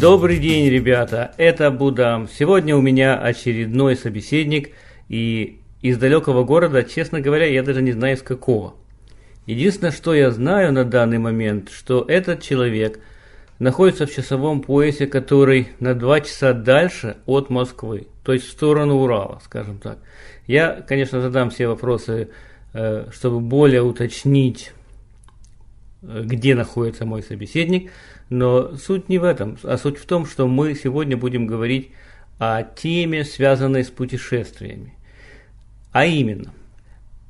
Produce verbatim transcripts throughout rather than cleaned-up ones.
Добрый день, ребята, это Будам. Сегодня у меня очередной собеседник, и из далекого города, честно говоря, я даже не знаю, из какого. Единственное, что я знаю на данный момент, что этот человек находится в часовом поясе, который на два часа дальше от Москвы, то есть в сторону Урала, скажем так. Я, конечно, задам все вопросы, чтобы более уточнить, где находится мой собеседник, но суть не в этом, а суть в том, что мы сегодня будем говорить о теме, связанной с путешествиями. А именно,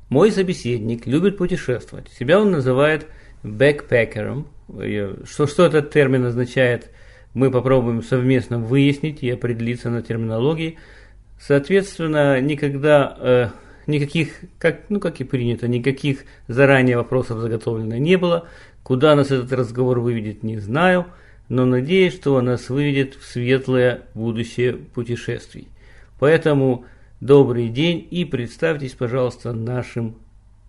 мой собеседник любит путешествовать. Себя он называет бэкпекером. Что, что этот термин означает, мы попробуем совместно выяснить и определиться на терминологии. Соответственно, никогда... Э, Никаких, как, ну как и принято, никаких заранее вопросов заготовлено не было. Куда нас этот разговор выведет, не знаю, но надеюсь, что он нас выведет в светлое будущее путешествий. Поэтому добрый день и представьтесь, пожалуйста, нашим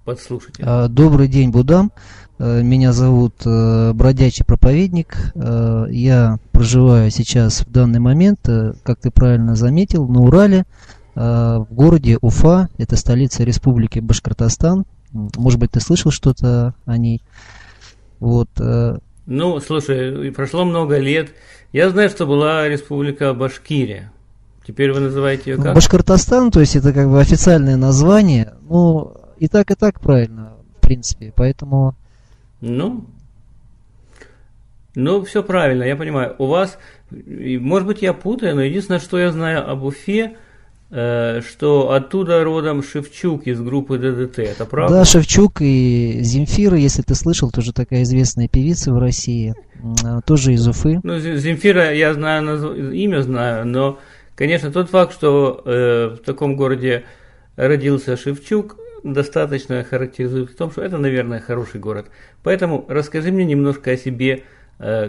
подслушателям. Добрый день, Будам. Меня зовут Бродячий проповедник. Я проживаю сейчас в данный момент, как ты правильно заметил, на Урале. В городе Уфа, это столица Республики Башкортостан. Может быть, ты слышал что-то о ней? Вот. Ну, слушай, прошло много лет. Я знаю, что была Республика Башкирия. Теперь вы называете ее как? Башкортостан, то есть это как бы официальное название. Ну, и так, и так правильно, в принципе. Поэтому... Ну... Ну, все правильно, я понимаю. У вас, может быть, я путаю, но единственное, что я знаю об Уфе, что оттуда родом Шевчук из группы ДДТ, это правда? Да, Шевчук и Земфира, если ты слышал, тоже такая известная певица в России, тоже из Уфы. Ну, Земфира, я знаю, имя знаю, но, конечно, тот факт, что э, в таком городе родился Шевчук, достаточно характеризует в том, что это, наверное, хороший город. Поэтому расскажи мне немножко о себе, э,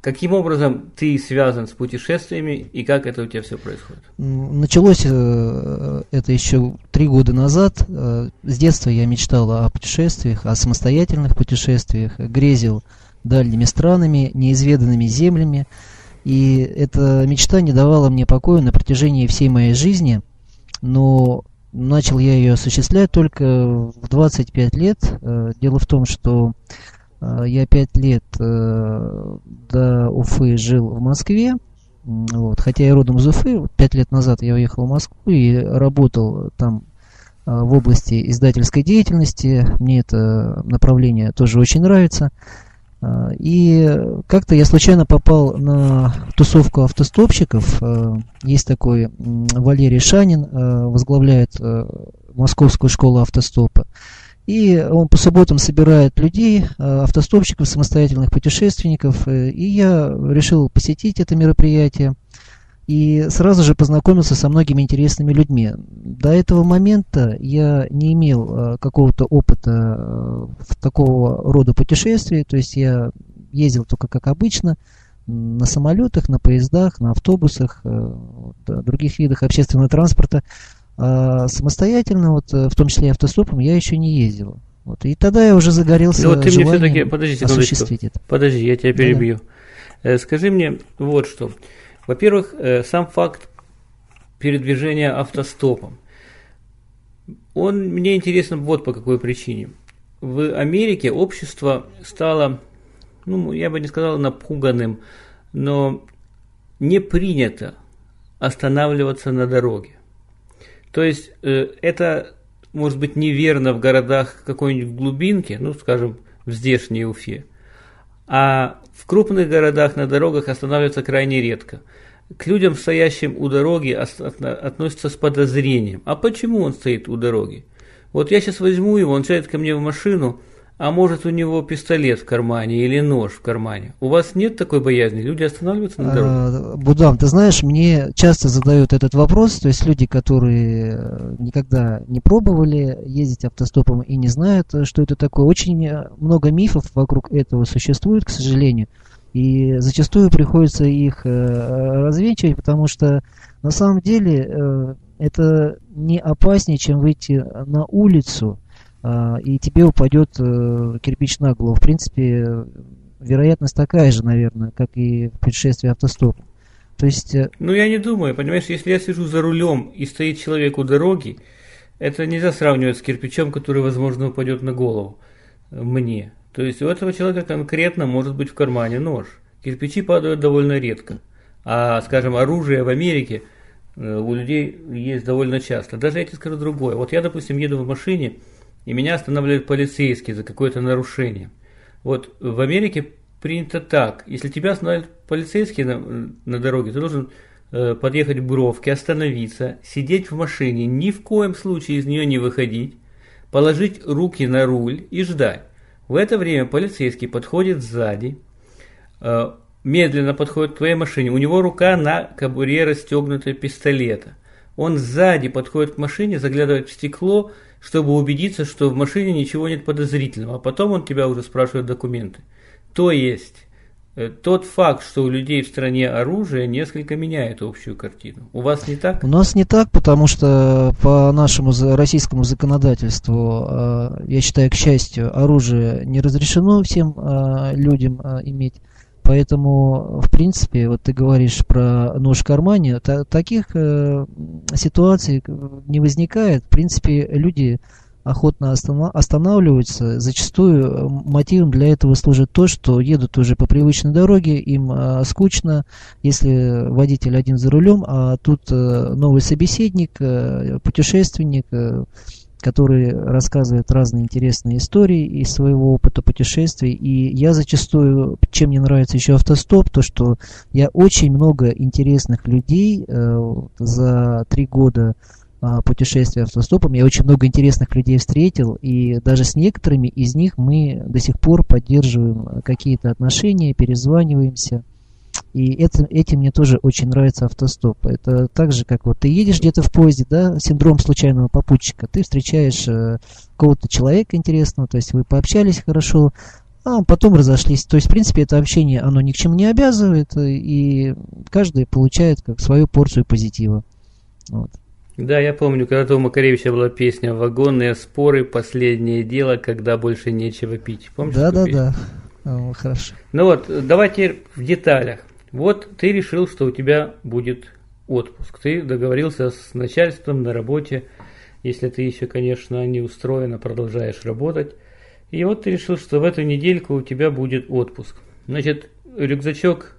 каким образом ты связан с путешествиями и как это у тебя все происходит? Началось это еще три года назад. С детства я мечтал о путешествиях, о самостоятельных путешествиях, грезил дальними странами, неизведанными землями. И эта мечта не давала мне покоя на протяжении всей моей жизни, но начал я ее осуществлять только в двадцать пять лет. Дело в том, что... Я пять лет э, до Уфы жил в Москве, вот, хотя я родом из Уфы, пять лет назад я уехал в Москву и работал там э, в области издательской деятельности, мне это направление тоже очень нравится, э, и как-то я случайно попал на тусовку автостопщиков, э, есть такой э, Валерий Шанин, э, возглавляет э, Московскую школу автостопа. И он по субботам собирает людей, автостопщиков, самостоятельных путешественников. И я решил посетить это мероприятие. И сразу же познакомился со многими интересными людьми. До этого момента я не имел какого-то опыта в такого рода путешествий. То есть я ездил только как обычно, на самолетах, на поездах, на автобусах, других видах общественного транспорта. А самостоятельно, вот, в том числе и автостопом, я еще не ездил. Вот, и тогда я уже загорелся желанием осуществить это. Ну, вот ты мне все-таки, подожди секундочку, подожди, я тебя перебью. Да-да. Скажи мне вот что. Во-первых, сам факт передвижения автостопом. Он мне интересен вот по какой причине. В Америке общество стало, ну, я бы не сказал напуганным, но не принято останавливаться на дороге. То есть это может быть неверно в городах какой-нибудь глубинке, ну, скажем, в здешней Уфе, а в крупных городах на дорогах останавливаются крайне редко. К людям, стоящим у дороги, относятся с подозрением. А почему он стоит у дороги? Вот я сейчас возьму его, он сядет ко мне в машину, а может у него пистолет в кармане или нож в кармане. У вас нет такой боязни? Люди останавливаются на дороге? Будам, ты знаешь, мне часто задают этот вопрос, то есть люди, которые никогда не пробовали ездить автостопом и не знают, что это такое. Очень много мифов вокруг этого существует, к сожалению. И зачастую приходится их развенчивать, потому что на самом деле это не опаснее, чем выйти на улицу, и тебе упадет кирпич на голову. В принципе, вероятность такая же, наверное, как и в путешествии автостопом. То есть... Ну, я не думаю, понимаешь, если я сижу за рулем и стоит человек у дороги, это нельзя сравнивать с кирпичом, который, возможно, упадет на голову мне. То есть у этого человека конкретно может быть в кармане нож. Кирпичи падают довольно редко. А, скажем, оружие в Америке у людей есть довольно часто. Даже я тебе скажу другое. Вот я, допустим, еду в машине, и меня останавливают полицейские за какое-то нарушение. Вот в Америке принято так. Если тебя останавливают полицейские на, на дороге, ты должен э, подъехать к бровке, остановиться, сидеть в машине, ни в коем случае из нее не выходить, положить руки на руль и ждать. В это время полицейский подходит сзади, э, медленно подходит к твоей машине, у него рука на кобуре расстегнутая пистолета. Он сзади подходит к машине, заглядывает в стекло, чтобы убедиться, что в машине ничего нет подозрительного, а потом он тебя уже спрашивает документы. То есть, э, тот факт, что у людей в стране оружие, несколько меняет общую картину. У вас не так? У нас не так, потому что по нашему российскому законодательству, э, я считаю, к счастью, оружие не разрешено всем э, людям э, иметь. Поэтому, в принципе, вот ты говоришь про нож в кармане, та- таких э, ситуаций не возникает. В принципе, люди охотно останов- останавливаются. Зачастую мотивом для этого служит то, что едут уже по привычной дороге, им э, скучно, если водитель один за рулем, а тут э, новый собеседник, э, путешественник, э, который рассказывает разные интересные истории из своего опыта путешествий. И я зачастую, чем мне нравится еще автостоп, то что я очень много интересных людей э, за три года э, путешествия автостопом, я очень много интересных людей встретил, и даже с некоторыми из них мы до сих пор поддерживаем какие-то отношения, перезваниваемся. И это, этим мне тоже очень нравится автостоп. Это так же, как вот ты едешь где-то в поезде, да, синдром случайного попутчика. Ты встречаешь э, какого-то человека интересного, то есть вы пообщались хорошо, а потом разошлись. То есть, в принципе, это общение, оно ни к чему не обязывает, и каждый получает как свою порцию позитива. Вот. Да, я помню, когда-то у Макаревича была песня «Вагонные споры, последнее дело, когда больше нечего пить». Помнишь? Да, да, песню? Да. Хорошо. Ну вот, давайте в деталях. Вот ты решил, что у тебя будет отпуск. Ты договорился с начальством на работе, если ты еще, конечно, не устроена, продолжаешь работать. И вот ты решил, что в эту недельку у тебя будет отпуск. Значит, рюкзачок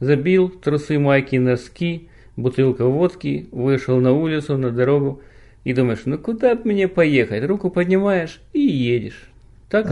забил, трусы, майки, носки, бутылка водки, вышел на улицу, на дорогу и думаешь, ну куда бы мне поехать? Руку поднимаешь и едешь. Так?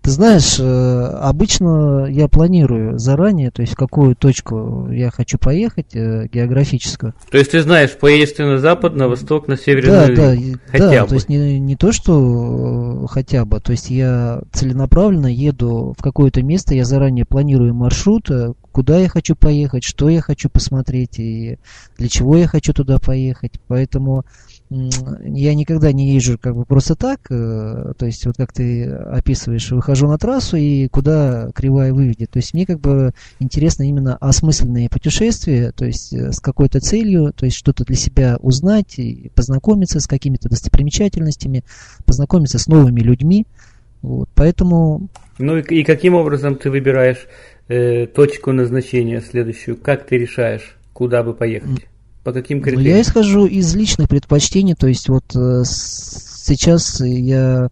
Ты знаешь, обычно я планирую заранее, то есть в какую точку я хочу поехать географическую. То есть ты знаешь, поедешь ты на запад, на восток, на северную, да, да, хотя да, бы. То есть не, не то, что хотя бы, то есть я целенаправленно еду в какое-то место, я заранее планирую маршрут, куда я хочу поехать, что я хочу посмотреть и для чего я хочу туда поехать, поэтому... Я никогда не езжу как бы просто так, то есть вот как ты описываешь, выхожу на трассу и куда кривая выведет. То есть мне как бы интересно именно осмысленные путешествия, то есть с какой-то целью, то есть что-то для себя узнать, и познакомиться с какими-то достопримечательностями, познакомиться с новыми людьми. Вот, поэтому... Ну и, и каким образом ты выбираешь э, точку назначения следующую? Как ты решаешь, куда бы поехать? По каким критериям? Я исхожу из личных предпочтений, то есть вот э, сейчас я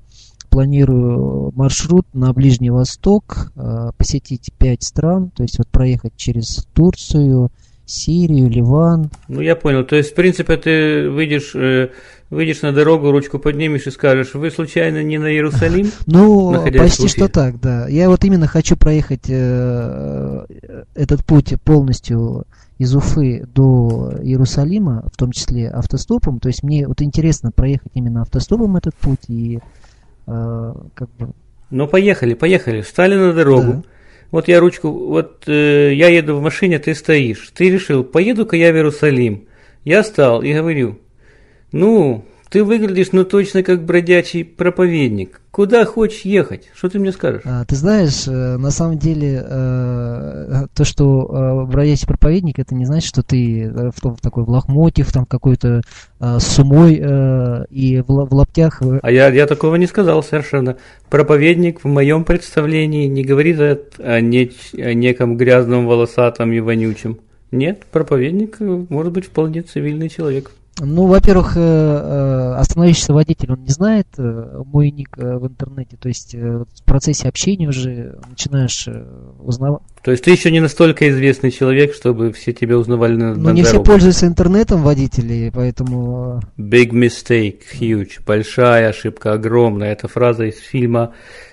планирую маршрут на Ближний Восток, э, посетить пять стран, то есть вот проехать через Турцию, Сирию, Ливан. Ну я понял, то есть в принципе ты выйдешь, э, выйдешь на дорогу, ручку поднимешь и скажешь, вы случайно не на Иерусалим? Ну почти что так, да. Я вот именно хочу проехать э, этот путь полностью из Уфы до Иерусалима, в том числе автостопом. То есть мне вот интересно проехать именно автостопом этот путь и э, как бы. Ну поехали, поехали. Встали на дорогу. Да. Вот я ручку, вот э, я еду в машине, ты стоишь. Ты решил, поеду-ка я в Иерусалим. Я встал и говорю, ну Ты выглядишь, ну, точно как бродячий проповедник. Куда хочешь ехать? Что ты мне скажешь? А, ты знаешь, на самом деле, э, то, что э, бродячий проповедник, это не значит, что ты в, в такой в лохмоте, в там какой-то э, с умой э, и в, в лаптях. А я, я такого не сказал совершенно. Проповедник в моем представлении не говорит о, о, не, о неком грязном, волосатом и вонючем. Нет, проповедник может быть вполне цивильный человек. Ну, во-первых, остановившийся водитель, он не знает мой ник в интернете, то есть в процессе общения уже начинаешь узнавать. То есть ты еще не настолько известный человек, чтобы все тебя узнавали на дороге. Ну, не все пользуются интернетом водители, поэтому... Big mistake, huge, большая ошибка, огромная. Это фраза из фильма,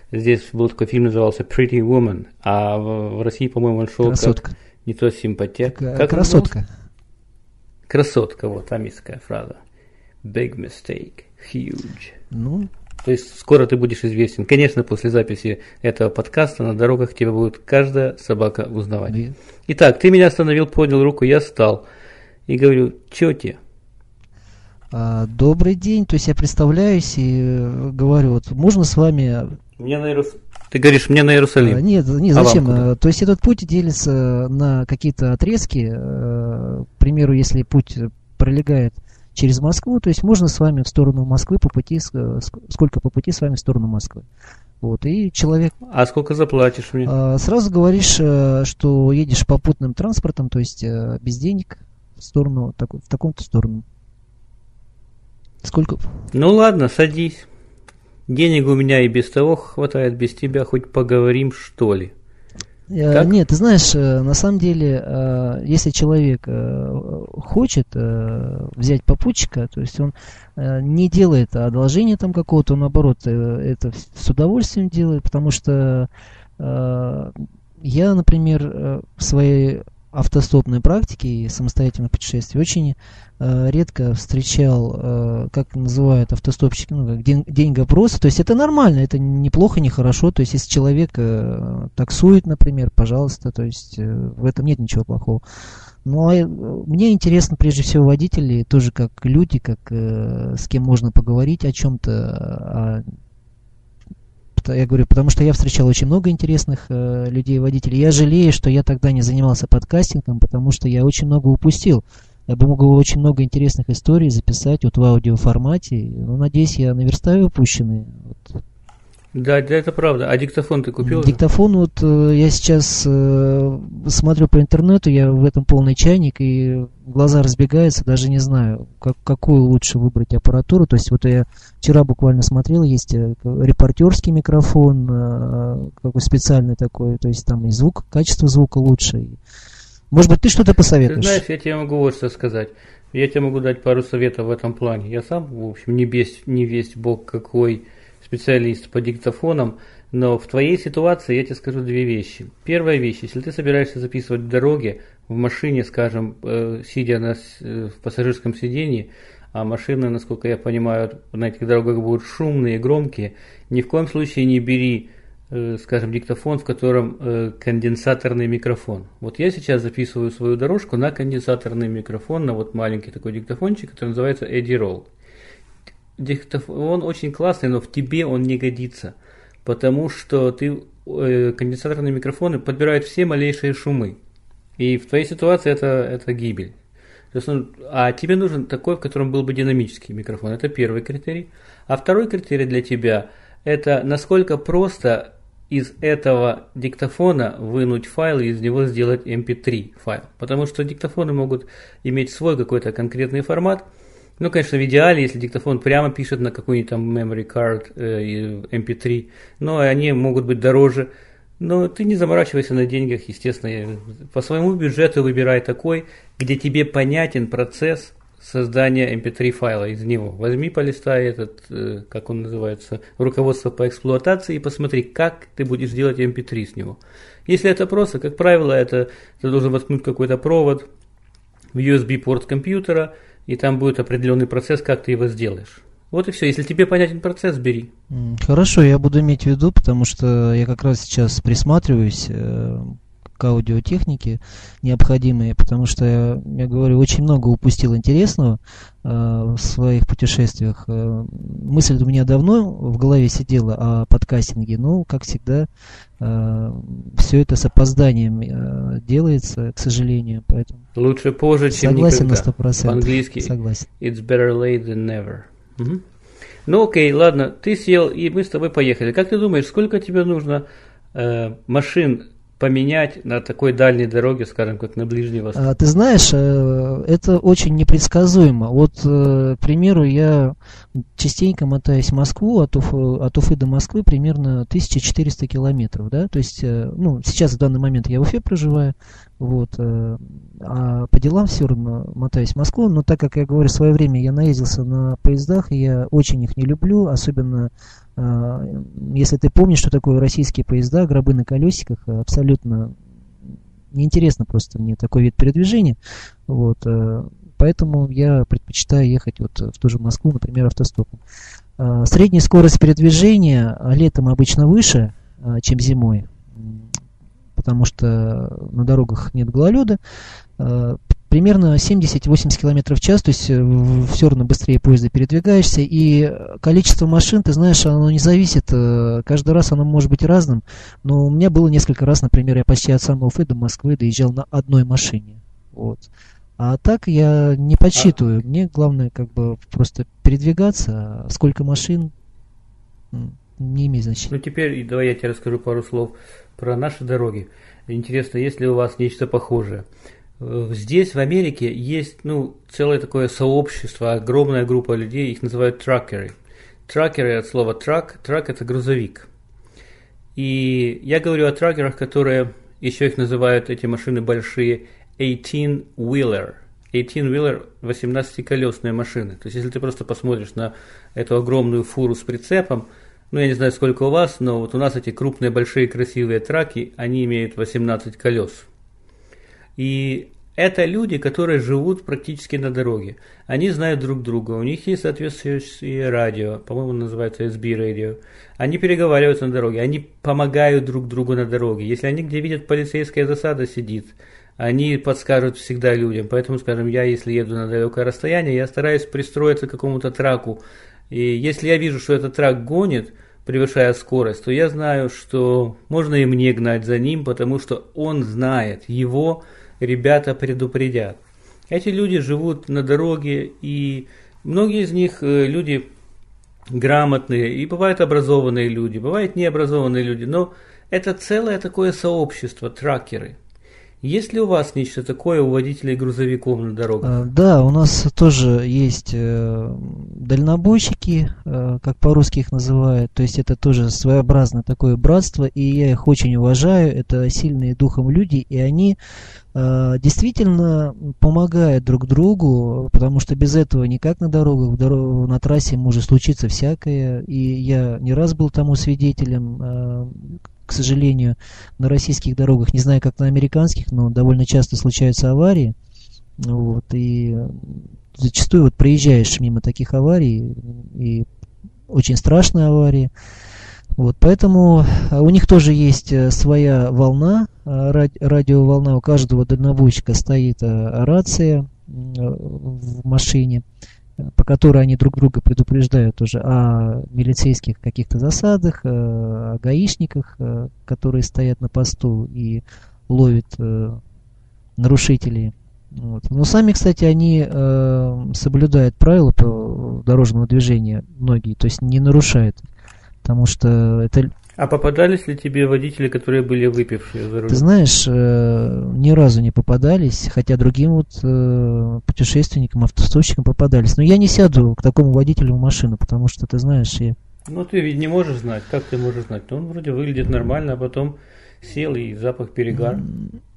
здесь был такой фильм, назывался Pretty Woman, а в России, по-моему, он шел «Красотка». Как... Не то симпатяк. Как «Красотка». Красотка, вот там есть такая фраза. Big mistake, huge. Ну. То есть скоро ты будешь известен. Конечно, после записи этого подкаста на дорогах тебя будет каждая собака узнавать. Нет. Итак, ты меня остановил, поднял руку, я встал и говорю: чё тебе? А, добрый день, то есть я представляюсь и говорю: вот можно с вами... Мне на Иерусалим. Ты говоришь, мне на Иерусалим. Нет, нет, зачем? А то есть этот путь делится на какие-то отрезки. К примеру, если путь пролегает через Москву, то есть можно с вами в сторону Москвы по пути, сколько по пути с вами в сторону Москвы. Вот, и человек... А сколько заплатишь мне? Сразу говоришь, что едешь попутным транспортом, то есть без денег, в сторону, в таком-то сторону. Сколько? Ну ладно, садись. Денег у меня и без того хватает, без тебя хоть поговорим, что ли. Так? Нет, ты знаешь, на самом деле, если человек хочет взять попутчика, то есть он не делает одолжение там какого-то, он наоборот это с удовольствием делает, потому что я, например, в своей автостопной практике и самостоятельном путешествии очень э, редко встречал, э, как называют автостопщики, ну, как день, деньгопросы. То есть это нормально, это неплохо, нехорошо. То есть если человек э, таксует, например, пожалуйста, то есть э, в этом нет ничего плохого. Но э, мне интересно прежде всего водители, тоже как люди, как э, с кем можно поговорить о чем-то, о я говорю, потому что я встречал очень много интересных э, людей, водителей. Я жалею, что я тогда не занимался подкастингом, потому что я очень много упустил. Я бы мог очень много интересных историй записать вот в аудиоформате. Ну, надеюсь, я наверстаю упущенные. Вот. Да, да, это правда. А диктофон ты купил? Диктофон, вот э, я сейчас э, смотрю по интернету, я в этом полный чайник, и глаза разбегаются, даже не знаю, как, какую лучше выбрать аппаратуру. То есть вот я вчера буквально смотрел, есть репортерский микрофон, э, какой специальный такой, то есть там и звук, качество звука лучше. Может быть, ты что-то посоветуешь? Ты знаешь, я тебе могу вот что сказать. Я тебе могу дать пару советов в этом плане. Я сам, в общем, не весь, не весь бог какой... специалист по диктофонам, но в твоей ситуации я тебе скажу две вещи. Первая вещь, если ты собираешься записывать в дороге, в машине, скажем, э, сидя на, э, в пассажирском сидении, а машины, насколько я понимаю, на этих дорогах будут шумные, громкие, ни в коем случае не бери, э, скажем, диктофон, в котором э, конденсаторный микрофон. Вот я сейчас записываю свою дорожку на конденсаторный микрофон, на вот маленький такой диктофончик, который называется Edirol. Диктофон очень классный, но в тебе он не годится, потому что ты, э, конденсаторные микрофоны подбирают все малейшие шумы, и в твоей ситуации это, это гибель. То есть, ну, а тебе нужен такой, в котором был бы динамический микрофон, это первый критерий. А второй критерий для тебя – это насколько просто из этого диктофона вынуть файл и из него сделать эм пи три файл, потому что диктофоны могут иметь свой какой-то конкретный формат. Ну, конечно, в идеале, если диктофон прямо пишет на какую-нибудь там memory card, э, эм пи три, но они могут быть дороже. Но ты не заморачивайся на деньгах, естественно. По своему бюджету выбирай такой, где тебе понятен процесс создания эм пи три файла из него. Возьми, полистай этот, э, как он называется, руководство по эксплуатации и посмотри, как ты будешь делать эм пи три с него. Если это просто, как правило, это ты должен воткнуть какой-то провод в ю эс би-порт компьютера, и там будет определенный процесс, как ты его сделаешь. Вот и все. Если тебе понятен процесс, бери. Хорошо, я буду иметь в виду, потому что я как раз сейчас присматриваюсь э, к аудиотехнике необходимые, потому что, я, я говорю, очень много упустил интересного э, в своих путешествиях. Э, мысль у меня давно в голове сидела о подкастинге, но, как всегда, э, все это с опозданием э, делается, к сожалению. Поэтому лучше позже, чем согласен никогда. Согласен на сто процентов. По-английски согласен. It's better late than never. Mm-hmm. Ну окей, ладно, ты сел, и мы с тобой поехали. Как ты думаешь, сколько тебе нужно э, машин поменять на такой дальней дороге, скажем, как на Ближний Восток? А, ты знаешь, э, это очень непредсказуемо. Вот, э, к примеру, я частенько мотаюсь в Москву, от Уфы, от Уфы до Москвы примерно тысяча четыреста километров, да? То есть, э, ну, сейчас в данный момент я в Уфе проживаю, вот, э, а по делам все равно мотаюсь в Москву, но так как я говорю, в свое время я наездился на поездах, и я очень их не люблю, особенно э, если ты помнишь, что такое российские поезда, гробы на колесиках, абсолютно неинтересно просто мне такой вид передвижения, вот, э, поэтому я предпочитаю ехать вот в ту же Москву, например, автостопом. Э, средняя скорость передвижения летом обычно выше, э, чем зимой, потому что на дорогах нет гололеда, примерно семьдесят-восемьдесят километров в час, то есть все равно быстрее поезда передвигаешься, и количество машин, ты знаешь, оно не зависит, каждый раз оно может быть разным, но у меня было несколько раз, например, я почти от самой Уфы до Москвы доезжал на одной машине, вот. А так я не подсчитываю, мне главное как бы просто передвигаться, сколько машин не имеет значения. Ну теперь давай я тебе расскажу пару слов про наши дороги. Интересно, есть ли у вас нечто похожее? Здесь, в Америке, есть ну, целое такое сообщество, огромная группа людей, их называют тракеры. Тракеры от слова трак, трак – это грузовик. И я говорю о тракерах, которые, еще их называют, эти машины большие, eighteen-wheeler. eighteen-wheeler – восемнадцатиколесные машины. То есть, если ты просто посмотришь на эту огромную фуру с прицепом, ну, я не знаю, сколько у вас, но вот у нас эти крупные, большие, красивые траки, они имеют восемнадцать колес. И это люди, которые живут практически на дороге. Они знают друг друга, у них есть соответствующее радио, по-моему, называется эс би радио. Они переговариваются на дороге, они помогают друг другу на дороге. Если они где видят полицейская засада сидит, они подскажут всегда людям. Поэтому, скажем, я, если еду на далекое расстояние, я стараюсь пристроиться к какому-то траку. И если я вижу, что этот трак гонит, превышая скорость, то я знаю, что можно и мне гнать за ним, потому что он знает, его ребята предупредят. Эти люди живут на дороге, и многие из них люди грамотные, и бывают образованные люди, бывают необразованные люди, но это целое такое сообщество, тракеры. Есть ли у вас нечто такое у водителей грузовиков на дорогах? Да, у нас тоже есть дальнобойщики, как по-русски их называют. То есть это тоже своеобразное такое братство, и я их очень уважаю. Это сильные духом люди, и они действительно помогают друг другу, потому что без этого никак на дорогах, на трассе может случиться всякое. И я не раз был тому свидетелем. К сожалению, на российских дорогах, не знаю, как на американских, но довольно часто случаются аварии. Вот, и зачастую вот проезжаешь мимо таких аварий, и очень страшные аварии. Вот, поэтому у них тоже есть своя волна, ради, радиоволна, у каждого дальнобойщика стоит рация в машине, по которой они друг друга предупреждают уже о милицейских каких-то засадах, о гаишниках, которые стоят на посту и ловят нарушителей. Вот. Но сами, кстати, они соблюдают правила дорожного движения, многие, то есть не нарушают, потому что это... А попадались ли тебе водители, которые были выпившие за рулем? Ты знаешь, ни разу не попадались, хотя другим вот путешественникам, автостопщикам попадались. Но я не сяду к такому водителю в машину, потому что, ты знаешь, я... Ну, ты ведь не можешь знать. Как ты можешь знать? Он вроде выглядит нормально, а потом сел и запах перегар.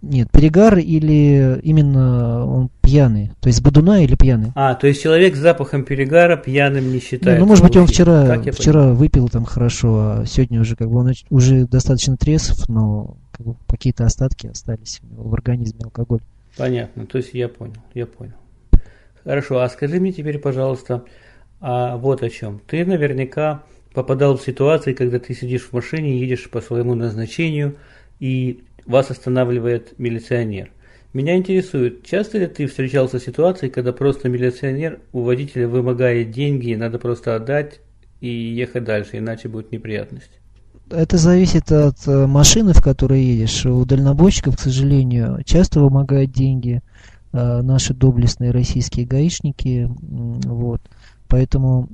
Нет, перегар или именно он пьяный? То есть бодуна или пьяный? А, то есть человек с запахом перегара пьяным не считается. Ну, может быть, он вчера, вчера выпил там хорошо, а сегодня уже как бы он уже достаточно трезв, но как бы какие-то остатки остались у него в организме алкоголь. Понятно, то есть я понял, я понял. Хорошо, а скажи мне теперь, пожалуйста, а вот о чем. Ты наверняка попадал в ситуации, когда ты сидишь в машине, едешь по своему назначению, и Вас останавливает милиционер. Меня интересует, часто ли ты встречался с ситуацией, когда просто милиционер у водителя вымогает деньги, надо просто отдать и ехать дальше, иначе будет неприятность? Это зависит от машины, в которой едешь. У дальнобойщиков, к сожалению, часто вымогают деньги наши доблестные российские гаишники. Вот. Поэтому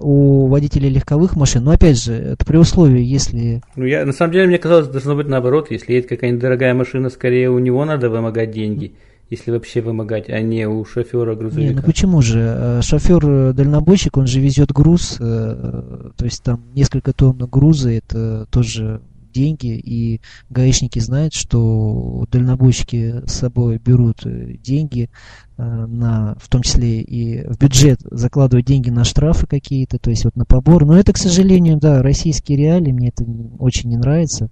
у водителей легковых машин, но опять же, это при условии, если... Ну, я, на самом деле, мне казалось, должно быть наоборот. Если едет какая-нибудь дорогая машина, скорее у него надо вымогать деньги, если вообще вымогать, а не у шофера грузовика. Не, ну почему же? Шофер-дальнобойщик, он же везет груз, то есть там несколько тонн груза, это тоже деньги, и гаишники знают, что дальнобойщики с собой берут деньги, на, в том числе и в бюджет закладывают деньги на штрафы какие-то, то есть вот на побор. Но это, к сожалению, да, российские реалии, мне это очень не нравится.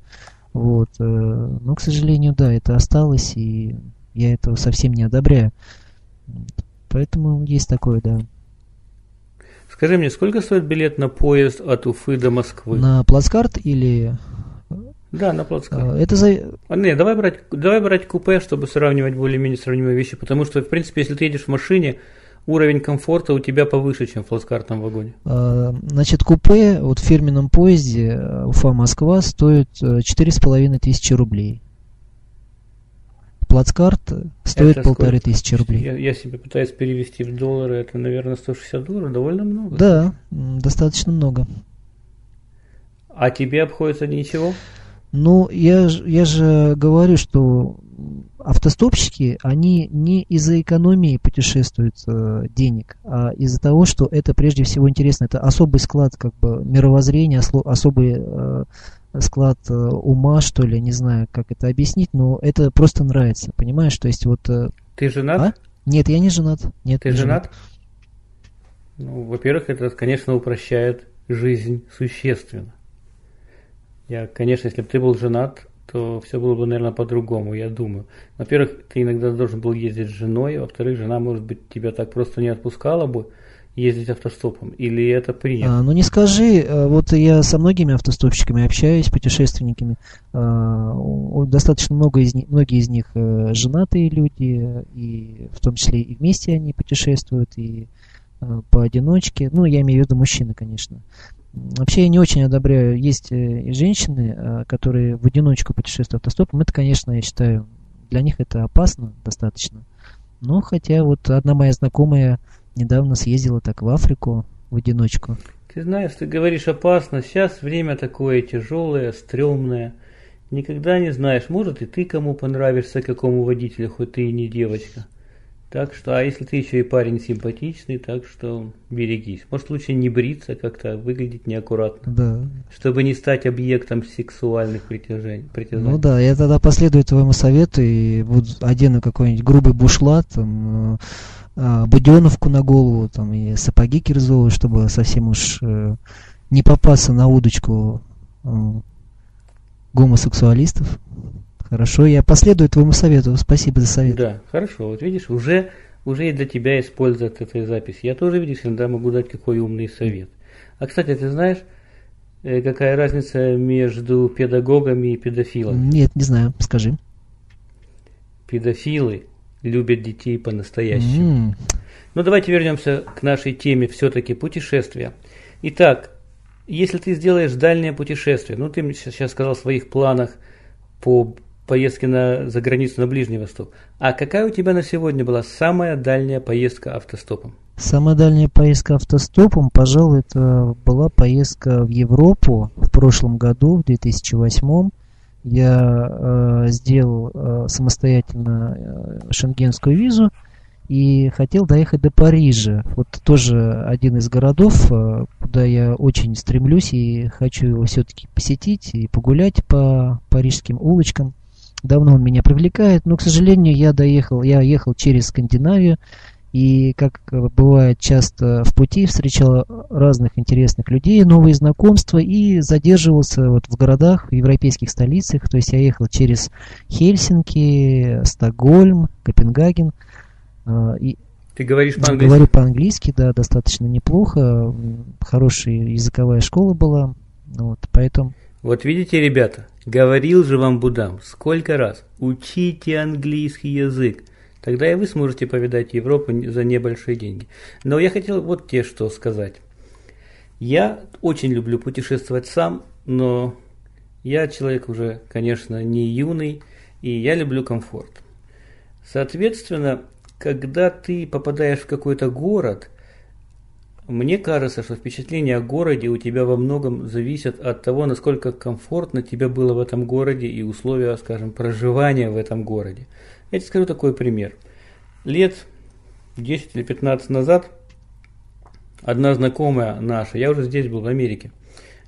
Вот. Но, к сожалению, да, это осталось, и я этого совсем не одобряю. Поэтому есть такое, да. Скажи мне, сколько стоит билет на поезд от Уфы до Москвы? На плацкарт или... Да, на плацкарт. Это за... а, нет, давай брать, давай брать купе, чтобы сравнивать более-менее сравнимые вещи, потому что, в принципе, если ты едешь в машине, уровень комфорта у тебя повыше, чем в плацкартном вагоне. А, значит, купе вот в фирменном поезде Уфа-Москва стоит четыре с половиной тысячи рублей. Плацкарт стоит полторы тысячи рублей. Я, я себе пытаюсь перевести в доллары, это, наверное, сто шестьдесят долларов, довольно много. Да, достаточно много. А тебе обходится ничего? Ну, я, я же говорю, что автостопщики, они не из-за экономии путешествуют э, денег, а из-за того, что это прежде всего интересно. Это особый склад как бы мировоззрения, особый э, склад э, ума, что ли, не знаю, как это объяснить, но это просто нравится, понимаешь? То есть вот... Э, Ты женат? А? Нет, я не женат. Нет, Ты не женат? женат? Ну, во-первых, это, конечно, упрощает жизнь существенно. Я, конечно, если бы ты был женат, то все было бы, наверное, по-другому, я думаю. Во-первых, ты иногда должен был ездить с женой, во-вторых, жена, может быть, тебя так просто не отпускала бы ездить автостопом, или это принято? А, ну не скажи, вот я со многими автостопщиками общаюсь, путешественниками, достаточно много из них, многие из них женатые люди, и в том числе и вместе они путешествуют, и поодиночке, ну я имею в виду мужчины, конечно. Вообще я не очень одобряю. Есть и женщины, которые в одиночку путешествуют автостопом. Это, конечно, я считаю, для них это опасно достаточно. Но хотя вот одна моя знакомая недавно съездила так в Африку в одиночку. Ты знаешь, ты говоришь опасно. Сейчас время такое тяжелое, стрёмное. Никогда не знаешь, может и ты кому понравишься, какому водителю, хоть ты и не девочка. Так что, а если ты еще и парень симпатичный, так что берегись. Может, лучше не бриться, как-то выглядеть неаккуратно. Да. Чтобы не стать объектом сексуальных притяжений. притяжений. Ну да, я тогда последую твоему совету и буду одену какой-нибудь грубый бушлат, там, буденовку на голову, там, и сапоги кирзовые, чтобы совсем уж не попасться на удочку гомосексуалистов. Хорошо, я последую твоему совету. Спасибо за совет. Да, хорошо. Вот видишь, уже, уже и для тебя используют этой записи. Я тоже, видишь, иногда могу дать какой умный совет. А, кстати, ты знаешь, какая разница между педагогами и педофилами? Нет, не знаю. Скажи. Педофилы любят детей по-настоящему. Mm. Но давайте вернемся к нашей теме все-таки путешествия. Итак, если ты сделаешь дальнее путешествие, ну, ты мне сейчас сказал о своих планах по поездки на, за границу на Ближний Восток. А какая у тебя на сегодня была самая дальняя поездка автостопом? Самая дальняя поездка автостопом, пожалуй, это была поездка в Европу в прошлом году, в две тысячи восьмом. Я э, сделал э, самостоятельно э, шенгенскую визу и хотел доехать до Парижа. Вот тоже один из городов, э, куда я очень стремлюсь и хочу его все-таки посетить и погулять по парижским улочкам. Давно он меня привлекает, но, к сожалению, я доехал, я ехал через Скандинавию, и, как бывает часто в пути, встречал разных интересных людей, новые знакомства, и задерживался вот в городах, в европейских столицах, то есть я ехал через Хельсинки, Стокгольм, Копенгаген. И ты говоришь по-английски? Говорю по-английски, да, достаточно неплохо, хорошая языковая школа была, вот, поэтому... Вот видите, ребята, Говорил же вам Будам, сколько раз, учите английский язык, тогда и вы сможете повидать Европу за небольшие деньги. Но я хотел вот те что сказать. Я очень люблю путешествовать сам, но я человек уже, конечно, не юный, и я люблю комфорт. Соответственно, когда ты попадаешь в какой-то город, мне кажется, что впечатление о городе у тебя во многом зависит от того, насколько комфортно тебе было в этом городе и условия, скажем, проживания в этом городе. Я тебе скажу такой пример. Лет десять или пятнадцать назад одна знакомая наша, я уже здесь был, в Америке,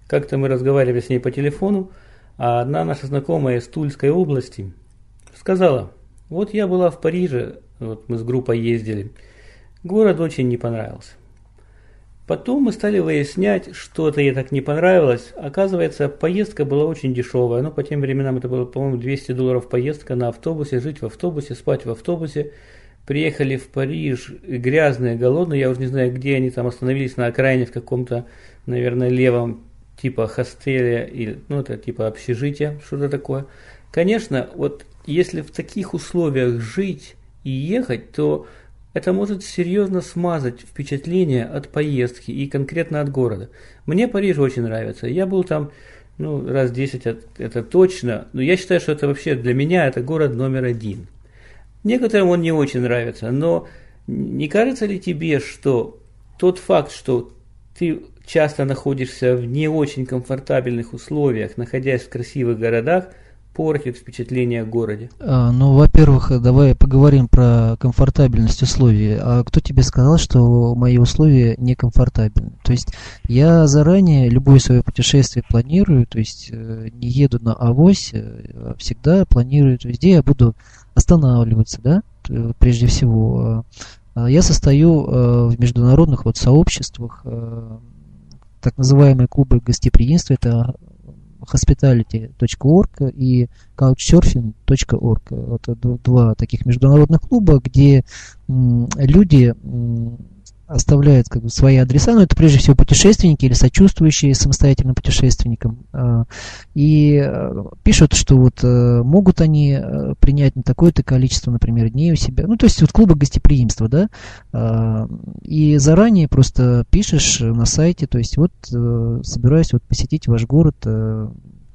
как-то мы разговаривали с ней по телефону, а одна наша знакомая из Тульской области сказала: вот я была в Париже, вот мы с группой ездили, город очень не понравился. Потом мы стали выяснять, что-то ей так не понравилось. Оказывается, поездка была очень дешевая. Ну, по тем временам это было, по-моему, двести долларов поездка на автобусе, жить в автобусе, спать в автобусе. Приехали в Париж грязные, голодные. Я уже не знаю, где они там остановились, на окраине в каком-то, наверное, левом типа хостеля, или, ну, это типа общежития, что-то такое. Конечно, вот если в таких условиях жить и ехать, то это может серьезно смазать впечатление от поездки и конкретно от города. Мне Париж очень нравится. Я был там, ну, раз десять, это точно. Но я считаю, что это вообще для меня это город номер один. Некоторым он не очень нравится, но не кажется ли тебе, что тот факт, что ты часто находишься в не очень комфортабельных условиях, находясь в красивых городах, портит впечатление о городе? А, ну, во-первых, давай поговорим про комфортабельность условий. А кто тебе сказал, что мои условия некомфортабельны? То есть я заранее любое свое путешествие планирую, то есть не еду на авось, а всегда планирую, то есть где я буду останавливаться, да, прежде всего. Я состою в международных вот сообществах, так называемые клубы гостеприимства, это hospitality точка org и couchsurfing точка org. Это два таких международных клуба, где люди оставляют как бы свои адреса, но это прежде всего путешественники или сочувствующие самостоятельным путешественникам, и пишут, что вот могут они принять на такое-то количество, например, дней у себя, ну то есть вот клубы гостеприимства, да, и заранее просто пишешь на сайте, то есть вот собираюсь вот посетить ваш город,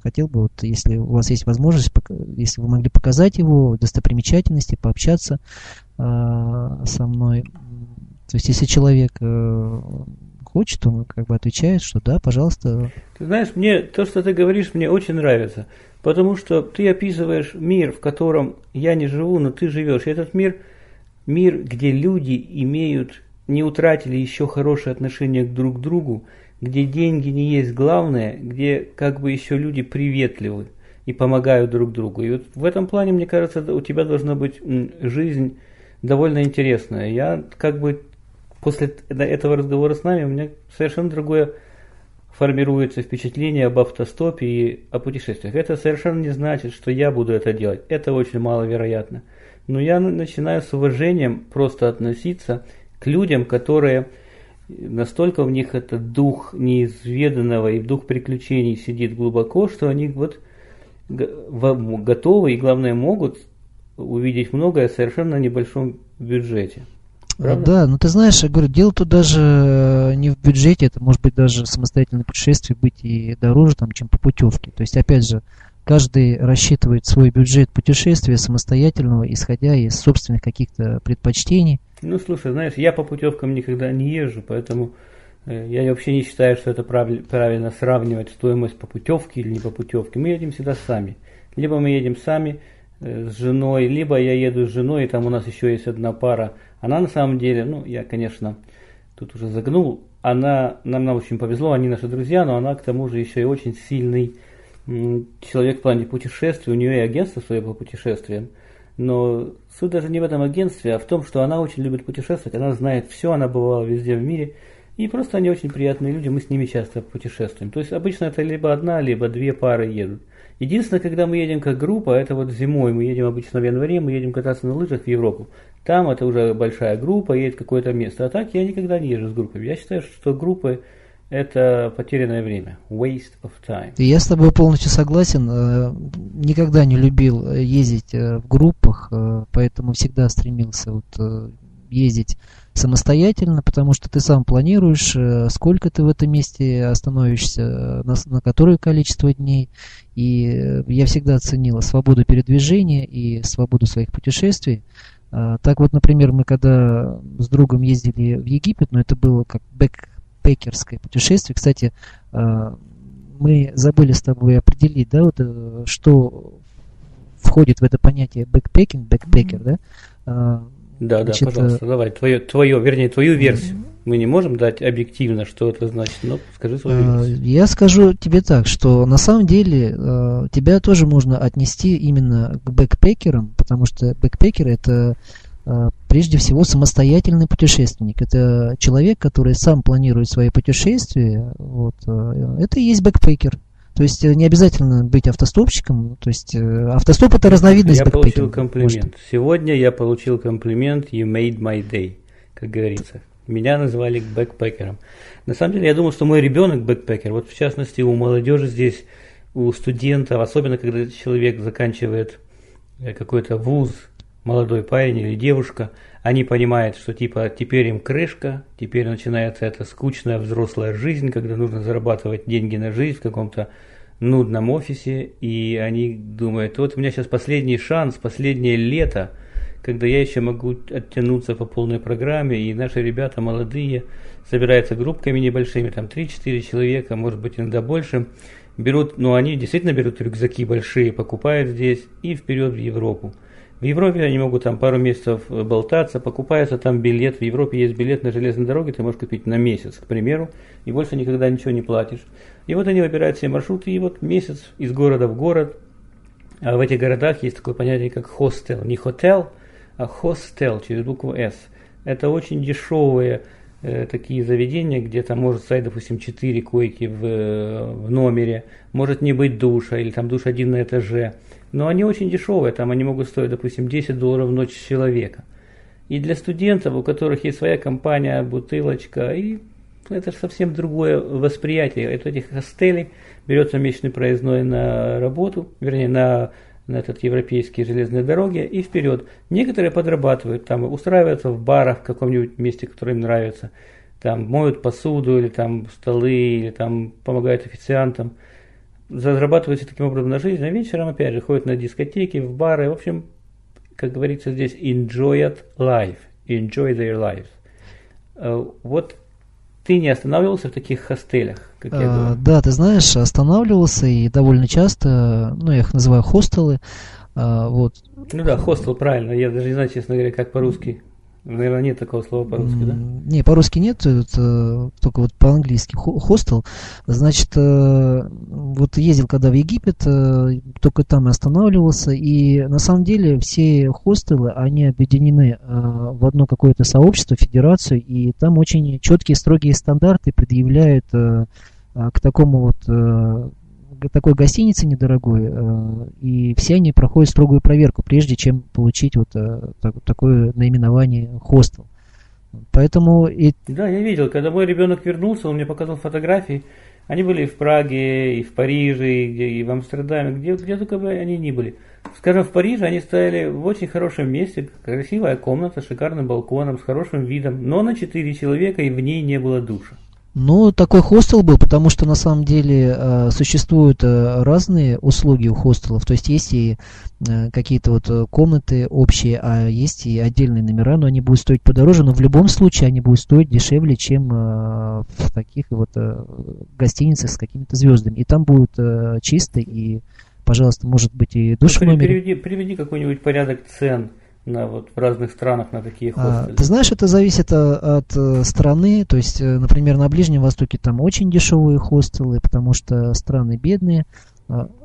хотел бы, вот, если у вас есть возможность, если вы могли показать его, достопримечательности, пообщаться со мной. То есть, если человек э, хочет, он как бы отвечает, что да, пожалуйста. Ты знаешь, мне то, что ты говоришь, мне очень нравится, потому что ты описываешь мир, в котором я не живу, но ты живешь. И этот мир, мир, где люди имеют, не утратили еще хорошие отношения друг к другу, где деньги не есть главное, где как бы еще люди приветливы и помогают друг другу. И вот в этом плане, мне кажется, у тебя должна быть жизнь довольно интересная. Я как бы после этого разговора с нами у меня совершенно другое формируется впечатление об автостопе и о путешествиях. Это совершенно не значит, что я буду это делать. Это очень маловероятно. Но я начинаю с уважением просто относиться к людям, которые настолько в них этот дух неизведанного и дух приключений сидит глубоко, что они вот готовы и, главное, могут увидеть многое совершенно на небольшом бюджете. Правда? Да, но ты знаешь, я говорю, дело-то даже не в бюджете, это может быть даже самостоятельное путешествие быть и дороже, там, чем по путевке. То есть, опять же, каждый рассчитывает свой бюджет путешествия самостоятельного, исходя из собственных каких-то предпочтений. Ну, слушай, знаешь, я по путевкам никогда не езжу, поэтому я вообще не считаю, что это правильно сравнивать стоимость по путевке или не по путевке. Мы едем всегда сами. Либо мы едем сами с женой, либо я еду с женой, и там у нас еще есть одна пара. Она на самом деле, ну, я, конечно, тут уже загнул, она, нам, нам очень повезло, они наши друзья, но она, к тому же, еще и очень сильный м, человек в плане путешествий, у нее и агентство свое по путешествиям, но суть даже не в этом агентстве, а в том, что она очень любит путешествовать, она знает все, она бывала везде в мире, и просто они очень приятные люди, мы с ними часто путешествуем. То есть обычно это либо одна, либо две пары едут. Единственное, когда мы едем как группа, это вот зимой, мы едем обычно в январе, мы едем кататься на лыжах в Европу. Там это уже большая группа, едет какое-то место. А так я никогда не езжу с группами. Я считаю, что группы – это потерянное время. Waste of time. Я с тобой полностью согласен. Никогда не любил ездить в группах, поэтому всегда стремился вот ездить самостоятельно, потому что ты сам планируешь, сколько ты в этом месте остановишься, на, на которое количество дней. И я всегда оценила свободу передвижения и свободу своих путешествий. Так вот, например, мы когда с другом ездили в Египет, но это было как бэкпекерское путешествие. Кстати, мы забыли с тобой определить, да, вот, что входит в это понятие бэкпекинг, бэкпекер, mm-hmm. да? Да, значит, да, пожалуйста, давай, твое, твое, вернее, твою версию. Мы не можем дать объективно, что это значит, но скажи свою версию. Я скажу тебе так, что на самом деле тебя тоже можно отнести именно к бэкпекерам, потому что бэкпекер – это прежде всего самостоятельный путешественник. Это человек, который сам планирует свои путешествия, вот, это и есть бэкпекер. То есть не обязательно быть автостопщиком, то есть автостоп – это разновидность бэкпекинга. Я получил комплимент. Может. Сегодня я получил комплимент «You made my day», как говорится. Меня назвали бэкпекером. На самом деле я думал, что мой ребенок бэкпекер. Вот в частности у молодежи здесь, у студентов, особенно когда человек заканчивает какой-то вуз, молодой парень или девушка, они понимают, что типа теперь им крышка, теперь начинается эта скучная взрослая жизнь, когда нужно зарабатывать деньги на жизнь в каком-то нудном офисе, и они думают, вот у меня сейчас последний шанс, последнее лето, когда я еще могу оттянуться по полной программе, и наши ребята молодые собираются группками небольшими, там три-четыре человека, может быть иногда больше, берут, ну они действительно берут рюкзаки большие, покупают здесь и вперед в Европу. В Европе они могут там пару месяцев болтаться, покупается там билет. В Европе есть билет на железной дороге, ты можешь купить на месяц, к примеру, и больше никогда ничего не платишь. И вот они выбирают себе маршруты, и вот месяц из города в город. А в этих городах есть такое понятие, как хостел. Не хотел, а хостел через букву «С». Это очень дешевые э, такие заведения, где там может стоять, допустим, четыре койки в, в номере, может не быть душа, или там душ один на этаже. Но они очень дешевые, там они могут стоить, допустим, десять долларов в ночь с человека. И для студентов, у которых есть своя компания, бутылочка, и это же совсем другое восприятие. От этих хостелей берется месячный проездной на работу, вернее, на, на этот европейские железные дороги, и вперед. Некоторые подрабатывают, там устраиваются в барах в каком-нибудь месте, которое им нравится, там моют посуду, или там столы, или там помогают официантам. Зарабатываются таким образом на жизнь, а вечером опять же ходят на дискотеки, в бары, в общем, как говорится здесь, enjoy life, enjoy their lives. Вот ты не останавливался в таких хостелях, как я а, говорю? Да, ты знаешь, останавливался и довольно часто, ну я их называю хостелы, а, вот. Ну да, хостел, правильно, я даже не знаю, честно говоря, как по-русски. Наверное, нет такого слова по-русски, да? Не, по-русски нет, это, только вот по-английски хостел. Значит, вот ездил когда в Египет, только там и останавливался. И на самом деле все хостелы, они объединены в одно какое-то сообщество, федерацию. И там очень четкие, строгие стандарты предъявляют к такому вот... такой гостиницы недорогой, э, и все они проходят строгую проверку, прежде чем получить вот э, так, такое наименование хостел. Поэтому... И... Да, я видел, когда мой ребенок вернулся, он мне показал фотографии, они были и в Праге, и в Париже, и, где, и в Амстердаме, где, где только бы они ни были. Скажем, в Париже они стояли в очень хорошем месте, красивая комната с шикарным балконом, с хорошим видом, но на четыре человека, и в ней не было душа. Ну, такой хостел был, потому что на самом деле э, существуют э, разные услуги у хостелов, то есть есть и э, какие-то вот комнаты общие, а есть и отдельные номера, но они будут стоить подороже, но в любом случае они будут стоить дешевле, чем э, в таких вот э, гостиницах с какими-то звездами, и там будут э, чисто, и, пожалуйста, может быть и душ ну, в номере. Приведи, приведи какой-нибудь порядок цен. На, вот, в разных странах на такие хостели. А, ты знаешь, это зависит от, от страны. То есть, например, на Ближнем Востоке там очень дешевые хостелы, потому что страны бедные.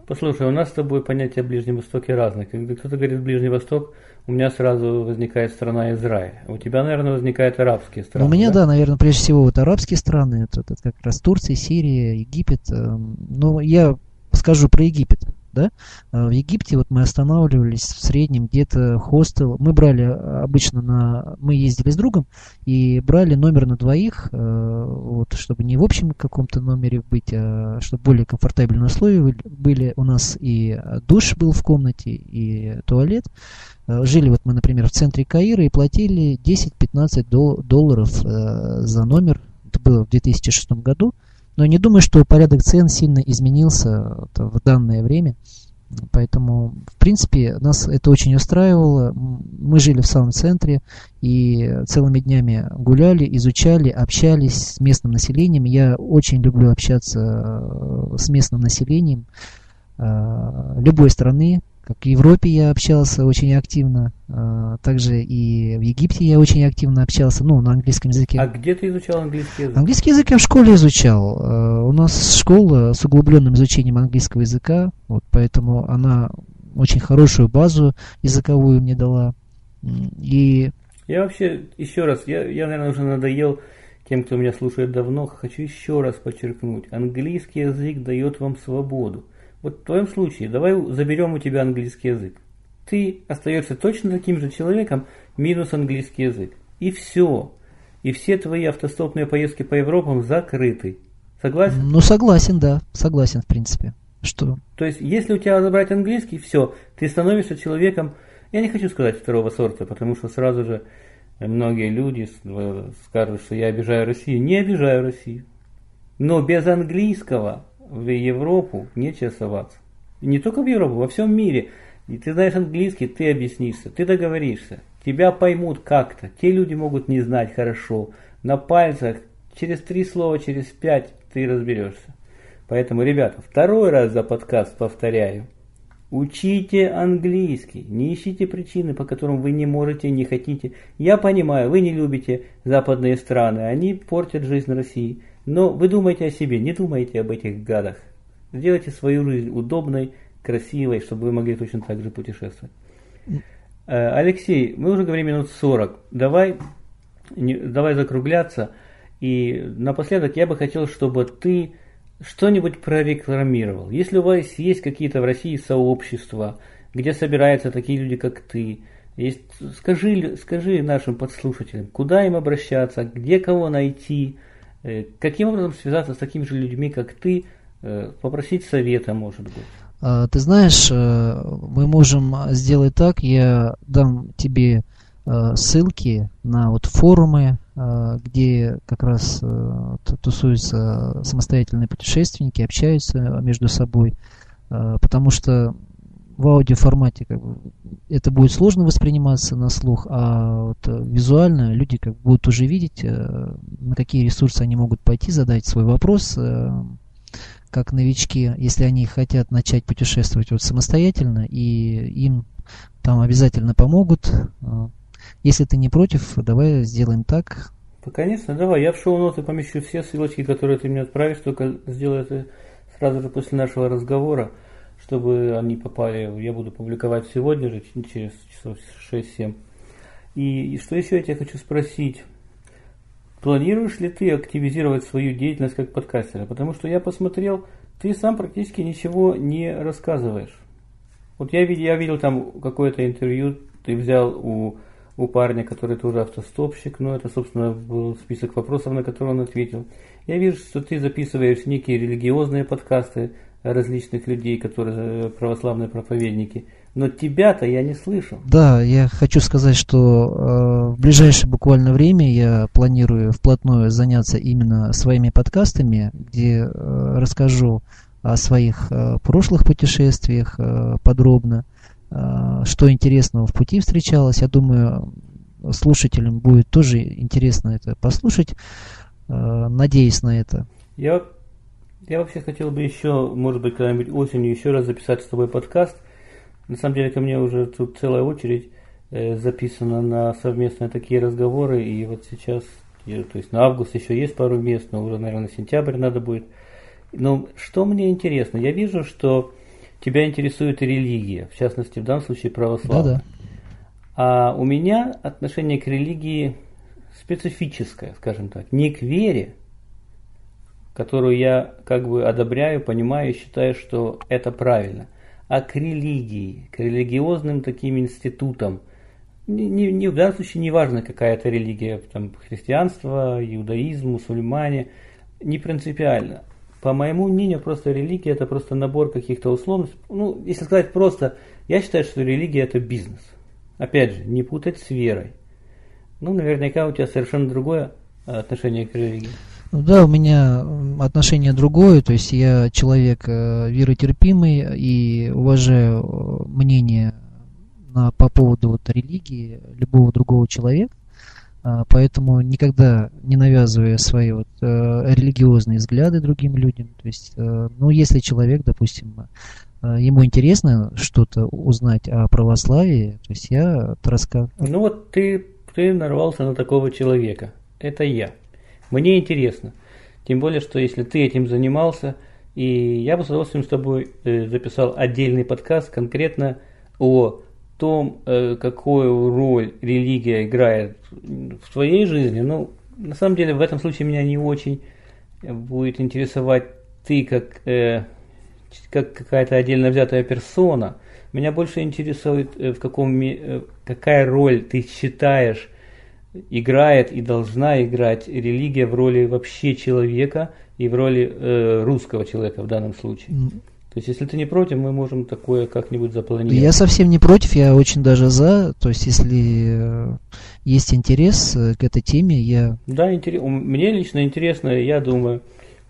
Послушай, у нас с тобой понятия о Ближнем Востоке разные. Когда кто-то говорит «Ближний Восток», у меня сразу возникает страна Израиль. У тебя, наверное, возникают арабские страны. У меня, да, да наверное, прежде всего вот арабские страны. Это, это как раз Турция, Сирия, Египет. Но я скажу про Египет. да? В Египте вот мы останавливались в среднем где-то хостел. Мы брали обычно на... Мы ездили с другом и брали номер на двоих, вот, чтобы не в общем каком-то номере быть, а чтобы более комфортабельные условия были. У нас и душ был в комнате, и туалет. Жили вот мы, например, в центре Каира и платили десять-пятнадцать долларов за номер. Это было в две тысячи шестом году. Но не думаю, что порядок цен сильно изменился в данное время. Поэтому, в принципе, нас это очень устраивало. Мы жили в самом центре и целыми днями гуляли, изучали, общались с местным населением. Я очень люблю общаться с местным населением любой страны. Как в Европе я общался очень активно, также и в Египте я очень активно общался, ну, на английском языке. А где ты изучал английский язык? Английский язык я в школе изучал. У нас школа с углубленным изучением английского языка, вот, поэтому она очень хорошую базу языковую мне дала. И... Я вообще, еще раз, я, я, наверное, уже надоел тем, кто меня слушает давно, хочу еще раз подчеркнуть, английский язык дает вам свободу. Вот в твоем случае, давай заберем у тебя английский язык. Ты остаешься точно таким же человеком, минус английский язык. И все. И все твои автостопные поездки по Европам закрыты. Согласен? Ну, согласен, да. Согласен, в принципе. Что? То есть, если у тебя забрать английский, все. Ты становишься человеком, я не хочу сказать второго сорта, потому что сразу же многие люди скажут, что я обижаю Россию. Не обижаю Россию. Но без английского... В Европу нечего соваться. Не только в Европу, во всем мире. И ты знаешь английский, ты объяснишься, ты договоришься. Тебя поймут как-то. Те люди могут не знать хорошо. На пальцах через три слова, через пять ты разберешься. Поэтому, ребята, второй раз за подкаст повторяю. Учите английский. Не ищите причины, по которым вы не можете, не хотите. Я понимаю, вы не любите западные страны. Они портят жизнь России. Но вы думайте о себе, не думайте об этих гадах. Сделайте свою жизнь удобной, красивой, чтобы вы могли точно так же путешествовать. Алексей, мы уже говорим минут сорок. Давай, не, давай закругляться. И напоследок я бы хотел, чтобы ты что-нибудь прорекламировал. Если у вас есть какие-то в России сообщества, где собираются такие люди, как ты, есть, скажи, скажи нашим подслушателям, куда им обращаться, где кого найти, каким образом связаться с такими же людьми, как ты, попросить совета, может быть? Ты знаешь, мы можем сделать так, я дам тебе ссылки на вот форумы, где как раз тусуются самостоятельные путешественники, общаются между собой, потому что в аудиоформате как бы, это будет сложно восприниматься на слух, а вот визуально люди как бы, будут уже видеть, э, на какие ресурсы они могут пойти, задать свой вопрос, э, как новички, если они хотят начать путешествовать вот самостоятельно, и им там обязательно помогут. Если ты не против, давай сделаем так. Конечно, давай, я в шоу-ноты помещу все ссылочки, которые ты мне отправишь, только сделай это сразу же после нашего разговора, чтобы они попали, я буду публиковать сегодня же, через часов шесть-семь. И, и что еще я тебя хочу спросить, планируешь ли ты активизировать свою деятельность как подкастера? Потому что я посмотрел, ты сам практически ничего не рассказываешь. Вот я, я видел там какое-то интервью, ты взял у, у парня, который тоже автостопщик, но это, собственно, был список вопросов, на которые он ответил. Я вижу, что ты записываешь некие религиозные подкасты, различных людей, которые православные проповедники. Но тебя-то я не слышу. Да, я хочу сказать, что э, в ближайшее буквально время я планирую вплотную заняться именно своими подкастами, где э, расскажу о своих э, прошлых путешествиях э, подробно, э, что интересного в пути встречалось. Я думаю, слушателям будет тоже интересно это послушать. Э, надеюсь на это. Я... Я вообще хотел бы еще, может быть, когда-нибудь осенью еще раз записать с тобой подкаст. На самом деле, ко мне уже тут целая очередь э, записана на совместные такие разговоры. И вот сейчас, я, то есть на август еще есть пару мест, но уже, наверное, сентябрь надо будет. Но что мне интересно? Я вижу, что тебя интересует религия, в частности, в данном случае православие. Да-да. А у меня отношение к религии специфическое, скажем так, не к вере, которую я как бы одобряю, понимаю и считаю, что это правильно. а к религии, к религиозным таким институтам. Не, не, не, в данном случае не важно, какая это религия, там, христианство, иудаизм, мусульмане, не принципиально. По моему мнению, просто религия – это просто набор каких-то условностей. Ну, если сказать просто, я считаю, что религия – это бизнес. Опять же, не путать с верой. Ну, наверняка у тебя совершенно другое отношение к религии. Ну да, у меня отношение другое, то есть я человек веротерпимый и уважаю мнение на, по поводу вот, религии любого другого человека, поэтому никогда не навязываю свои вот, религиозные взгляды другим людям. То есть, ну, если человек, допустим, ему интересно что-то узнать о православии, то есть я рассказываю. Ну вот ты, ты нарвался на такого человека, это я. Мне интересно. Тем более, что если ты этим занимался, и я бы с удовольствием с тобой записал отдельный подкаст конкретно о том, какую роль религия играет в твоей жизни. Ну, на самом деле, в этом случае меня не очень будет интересовать ты как, как какая-то отдельно взятая персона. Меня больше интересует, в каком, какая роль ты считаешь играет и должна играть религия в роли вообще человека и в роли э, русского человека в данном случае. То есть, если ты не против, мы можем такое как-нибудь запланировать. Я совсем не против, я очень даже за. То есть, если э, есть интерес к этой теме, я... Да, интерес, мне лично интересно, я думаю,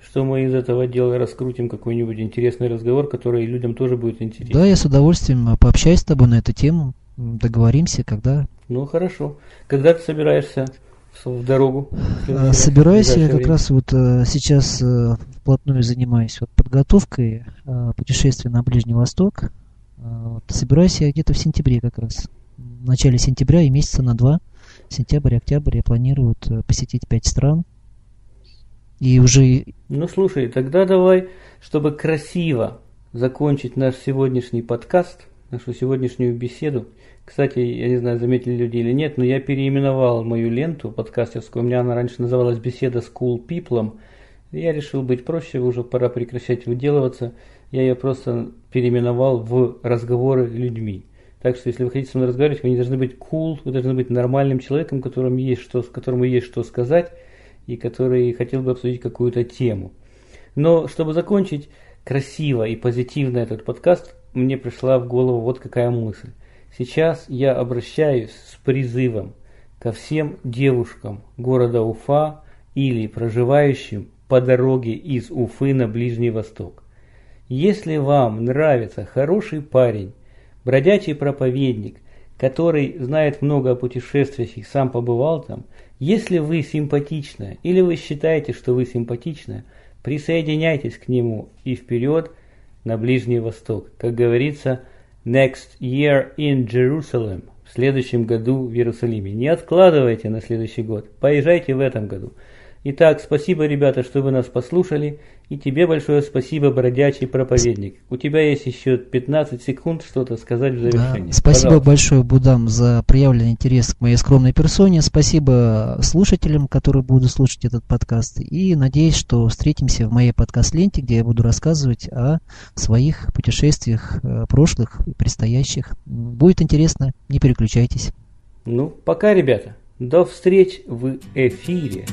что мы из этого дела раскрутим какой-нибудь интересный разговор, который людям тоже будет интересен. Да, я с удовольствием пообщаюсь с тобой на эту тему. Договоримся, когда... Ну, хорошо. Когда ты собираешься в дорогу? Собираюсь я как раз вот сейчас вплотную занимаюсь вот подготовкой путешествия на Ближний Восток. Собираюсь я где-то в сентябре как раз. В начале сентября и месяца на два. Сентябрь, октябрь я планирую посетить пять стран. И уже... Ну, слушай, тогда давай, чтобы красиво закончить наш сегодняшний подкаст, нашу сегодняшнюю беседу. Кстати, я не знаю, заметили люди или нет, но я переименовал мою ленту подкастерскую. У меня она раньше называлась «Беседа с Cool People». Я решил быть проще, уже пора прекращать выделываться. Я ее просто переименовал в «Разговоры с людьми». Так что, если вы хотите со мной разговаривать, вы не должны быть cool, вы должны быть нормальным человеком, которому есть что, которому есть что сказать и который хотел бы обсудить какую-то тему. Но чтобы закончить красиво и позитивно этот подкаст, мне пришла в голову вот какая мысль. Сейчас я обращаюсь с призывом ко всем девушкам города Уфа или проживающим по дороге из Уфы на Ближний Восток. Если вам нравится хороший парень, бродячий проповедник, который знает много о путешествиях и сам побывал там, если вы симпатичная или вы считаете, что вы симпатичная, присоединяйтесь к нему и вперед на Ближний Восток. Как говорится, next year in Jerusalem. В следующем году в Иерусалиме. Не откладывайте на следующий год. Поезжайте в этом году. Итак, спасибо, ребята, что вы нас послушали. И тебе большое спасибо, бродячий проповедник. У тебя есть еще пятнадцать секунд что-то сказать в завершении. Да, спасибо Пожалуйста. Большое, Будам, за проявленный интерес к моей скромной персоне. Спасибо слушателям, которые будут слушать этот подкаст. И надеюсь, что встретимся в моей подкаст-ленте, где я буду рассказывать о своих путешествиях прошлых и предстоящих. Будет интересно, не переключайтесь. Ну, пока, ребята. До встреч в эфире.